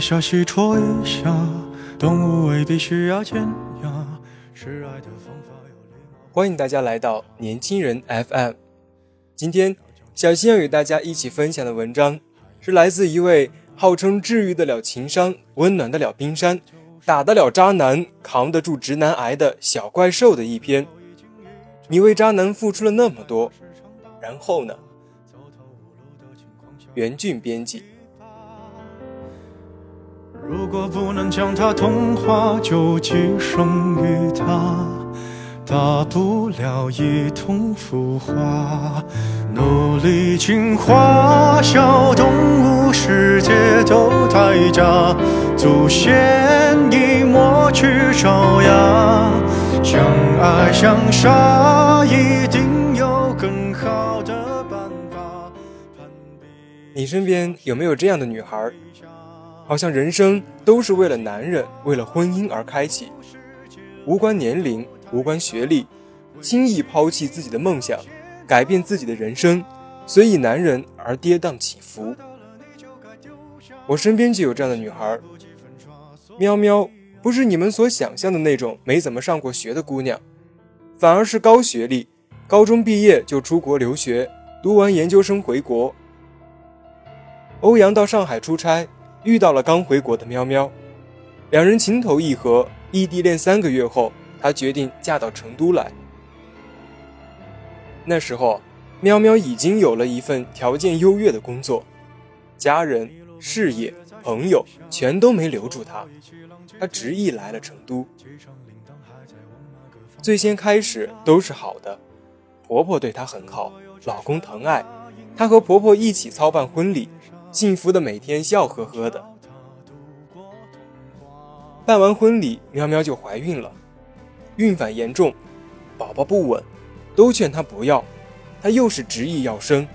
下细戳一下，动物未必需要尖牙，是爱的方法有礼貌。欢迎大家来到年轻人 FM。 今天小新要与大家一起分享的文章是来自一位号称治愈得了情伤、温暖得了冰山、打得了渣男、扛得住直男癌的小怪兽的一篇。你为渣男付出了那么多，然后呢？袁俊编辑。如果不能将它同化，就寄生于它，大不了一同腐化。努力进化，小动物世界都代价，祖先已抹去爪牙，相爱相杀，一定有更好的办法。你身边有没有这样的女孩？好像人生都是为了男人，为了婚姻而开启，无关年龄，无关学历，轻易抛弃自己的梦想，改变自己的人生，随意男人而跌宕起伏。我身边就有这样的女孩。喵喵不是你们所想象的那种没怎么上过学的姑娘，反而是高学历，高中毕业就出国留学，读完研究生回国。欧阳到上海出差，遇到了刚回国的喵喵，两人情投意合，异地恋3个月后，她决定嫁到成都来。那时候，喵喵已经有了一份条件优越的工作，家人、事业、朋友全都没留住她，她执意来了成都。最先开始都是好的，婆婆对她很好，老公疼爱，她和婆婆一起操办婚礼。幸福的每天笑呵呵的。办完婚礼，喵喵就怀孕了，孕反严重，宝宝不稳，都劝她不要，她又是执意要生，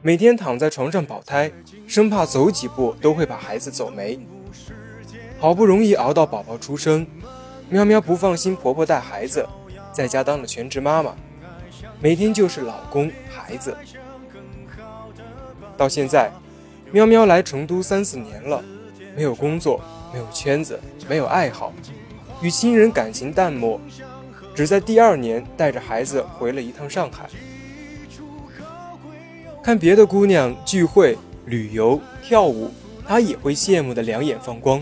每天躺在床上保胎，生怕走几步都会把孩子走没。好不容易熬到宝宝出生，喵喵不放心婆婆带孩子，在家当了全职妈妈，每天就是老公、孩子。到现在喵喵来成都3-4年了，没有工作，没有圈子，没有爱好，与亲人感情淡漠，只在第2年带着孩子回了一趟上海。看别的姑娘聚会、旅游、跳舞，她也会羡慕的两眼放光，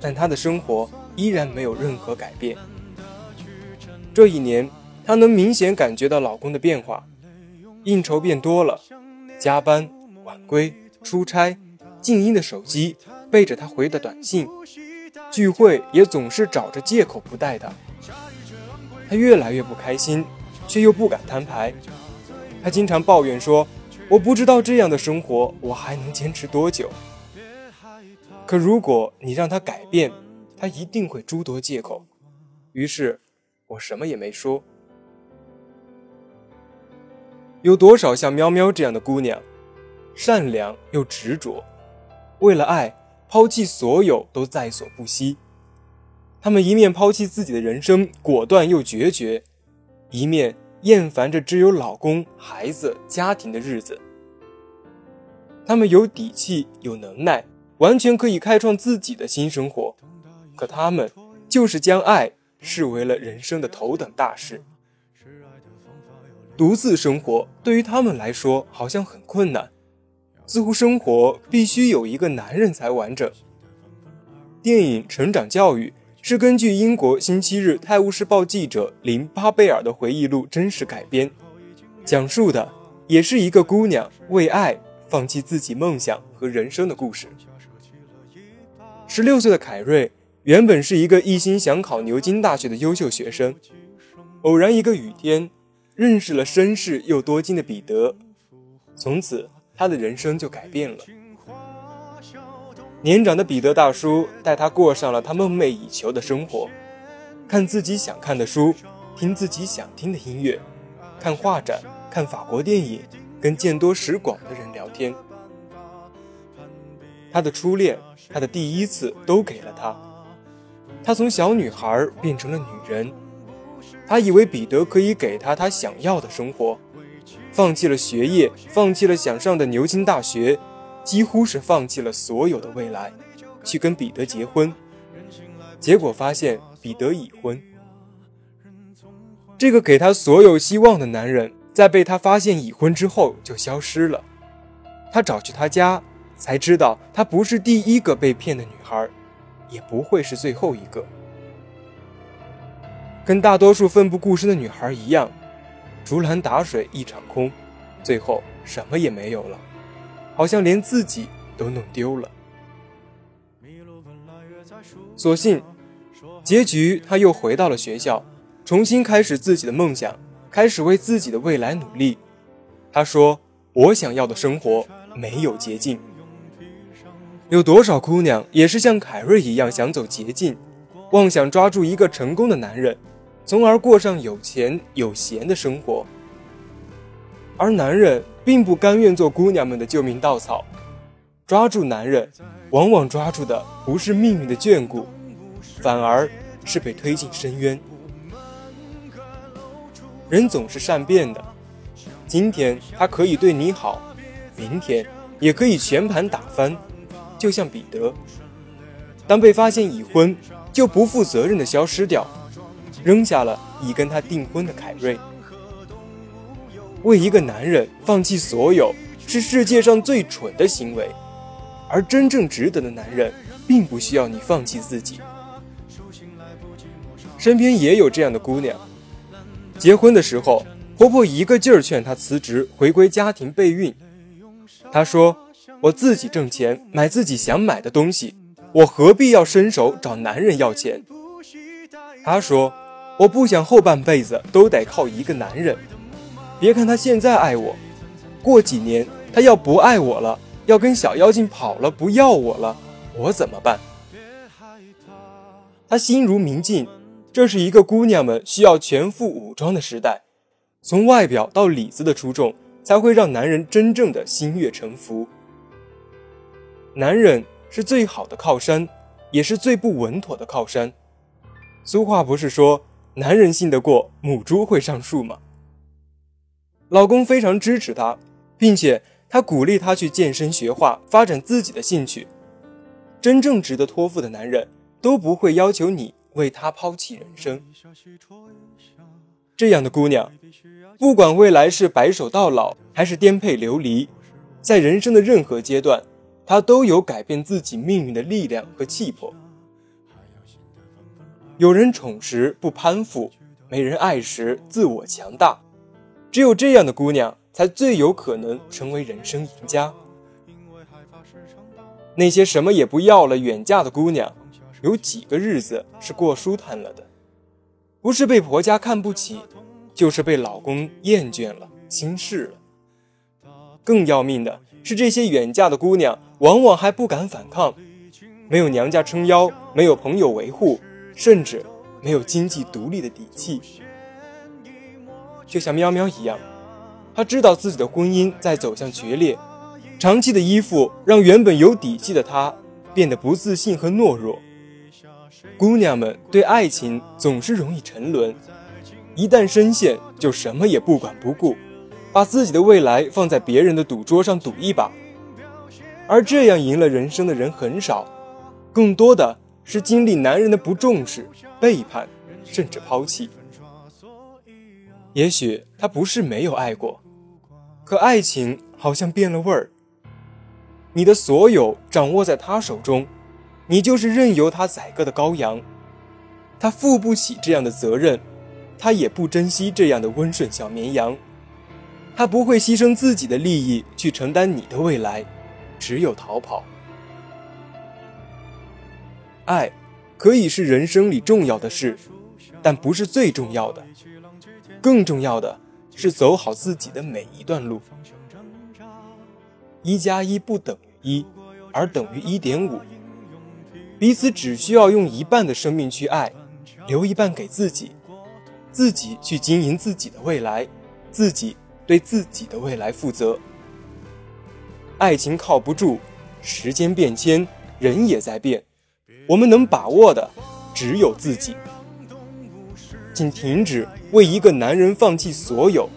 但她的生活依然没有任何改变。这1年，她能明显感觉到老公的变化，应酬变多了，加班、晚归、出差，静音的手机背着他回的短信，聚会也总是找着借口不带他。他越来越不开心，却又不敢摊牌。他经常抱怨说，我不知道这样的生活我还能坚持多久。可如果你让他改变，他一定会诸多借口。于是我什么也没说。有多少像喵喵这样的姑娘，善良又执着，为了爱抛弃所有都在所不惜。他们一面抛弃自己的人生，果断又决绝，一面厌烦着只有老公、孩子、家庭的日子。他们有底气，有能耐，完全可以开创自己的新生活，可他们就是将爱视为了人生的头等大事。独自生活对于他们来说好像很困难，似乎生活必须有一个男人才完整。电影《成长教育》是根据英国星期日泰晤士报记者林巴贝尔的回忆录真实改编，讲述的也是一个姑娘为爱放弃自己梦想和人生的故事。16岁的凯瑞原本是一个一心想考牛津大学的优秀学生，偶然一个雨天认识了绅士又多金的彼得，从此他的人生就改变了。年长的彼得大叔带他过上了他梦寐以求的生活，看自己想看的书，听自己想听的音乐，看画展，看法国电影，跟见多识广的人聊天。他的初恋，他的第一次都给了他，他从小女孩变成了女人。他以为彼得可以给他他想要的生活，放弃了学业，放弃了想上的牛津大学，几乎是放弃了所有的未来，去跟彼得结婚。结果发现彼得已婚。这个给他所有希望的男人，在被他发现已婚之后就消失了。他找去他家，才知道她不是第一个被骗的女孩，也不会是最后一个。跟大多数奋不顾身的女孩一样，竹篮打水一场空，最后什么也没有了，好像连自己都弄丢了。所幸结局，她又回到了学校，重新开始自己的梦想，开始为自己的未来努力。她说，我想要的生活没有捷径。有多少姑娘也是像凯瑞一样想走捷径，妄想抓住一个成功的男人，从而过上有钱有闲的生活。而男人并不甘愿做姑娘们的救命稻草，抓住男人往往抓住的不是命运的眷顾，反而是被推进深渊。人总是善变的，今天他可以对你好，明天也可以全盘打翻。就像彼得，当被发现已婚，就不负责任地消失掉，扔下了已跟他订婚的凯瑞。为一个男人放弃所有，是世界上最蠢的行为，而真正值得的男人，并不需要你放弃自己。身边也有这样的姑娘，结婚的时候，婆婆一个劲儿劝她辞职，回归家庭备孕。她说，我自己挣钱，买自己想买的东西，我何必要伸手找男人要钱？他说，我不想后半辈子都得靠一个男人。别看他现在爱我，过几年他要不爱我了，要跟小妖精跑了，不要我了，我怎么办？他心如明镜，这是一个姑娘们需要全副武装的时代，从外表到里子的出众，才会让男人真正的心悦诚服。男人是最好的靠山，也是最不稳妥的靠山。俗话不是说，男人信得过母猪会上树吗？老公非常支持她，并且他鼓励她去健身学画，发展自己的兴趣。真正值得托付的男人，都不会要求你为他抛弃人生。这样的姑娘，不管未来是白首到老，还是颠沛流离，在人生的任何阶段，他都有改变自己命运的力量和气魄。有人宠时不攀附，没人爱时自我强大，只有这样的姑娘才最有可能成为人生赢家。那些什么也不要了远嫁的姑娘，有几个日子是过舒坦了的，不是被婆家看不起，就是被老公厌倦了，心事了。更要命的是，这些远嫁的姑娘往往还不敢反抗，没有娘家撑腰，没有朋友维护，甚至没有经济独立的底气。就像喵喵一样，她知道自己的婚姻在走向决裂，长期的依附让原本有底气的她变得不自信和懦弱。姑娘们对爱情总是容易沉沦，一旦深陷就什么也不管不顾，把自己的未来放在别人的赌桌上赌一把。而这样赢了人生的人很少，更多的是经历男人的不重视、背叛，甚至抛弃。也许他不是没有爱过，可爱情好像变了味儿。你的所有掌握在他手中，你就是任由他宰割的羔羊。他负不起这样的责任，他也不珍惜这样的温顺小绵羊。他不会牺牲自己的利益去承担你的未来，只有逃跑。爱可以是人生里重要的事，但不是最重要的。更重要的是走好自己的每一段路。1+1不等于1，而等于 1.5。彼此只需要用一半的生命去爱，留一半给自己，自己去经营自己的未来，自己对自己的未来负责。爱情靠不住，时间变迁，人也在变，我们能把握的只有自己。请停止为一个男人放弃所有，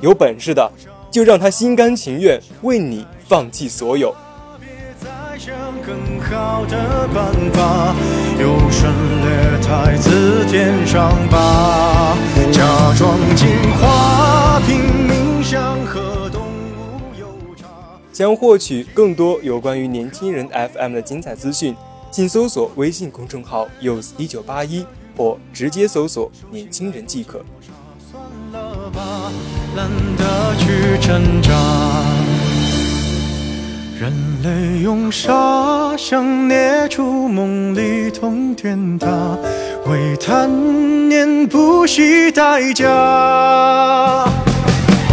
有本事的就让他心甘情愿为你放弃所有。别再想更好的办法，有生略太字典伤疤，假装进化，拼命想和动物有差。想获取更多有关于年轻人 FM 的精彩资讯，请搜索微信公众号 youth1981。或直接搜索年轻人即可。懒得去挣扎，人类用沙想捏出梦里通天塔，为贪念不惜代价，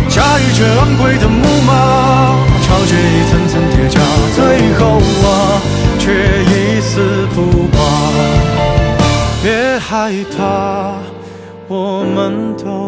驾驭着昂贵的木马，超越一层层叠加，最后啊却一丝不拔。别害怕，我们都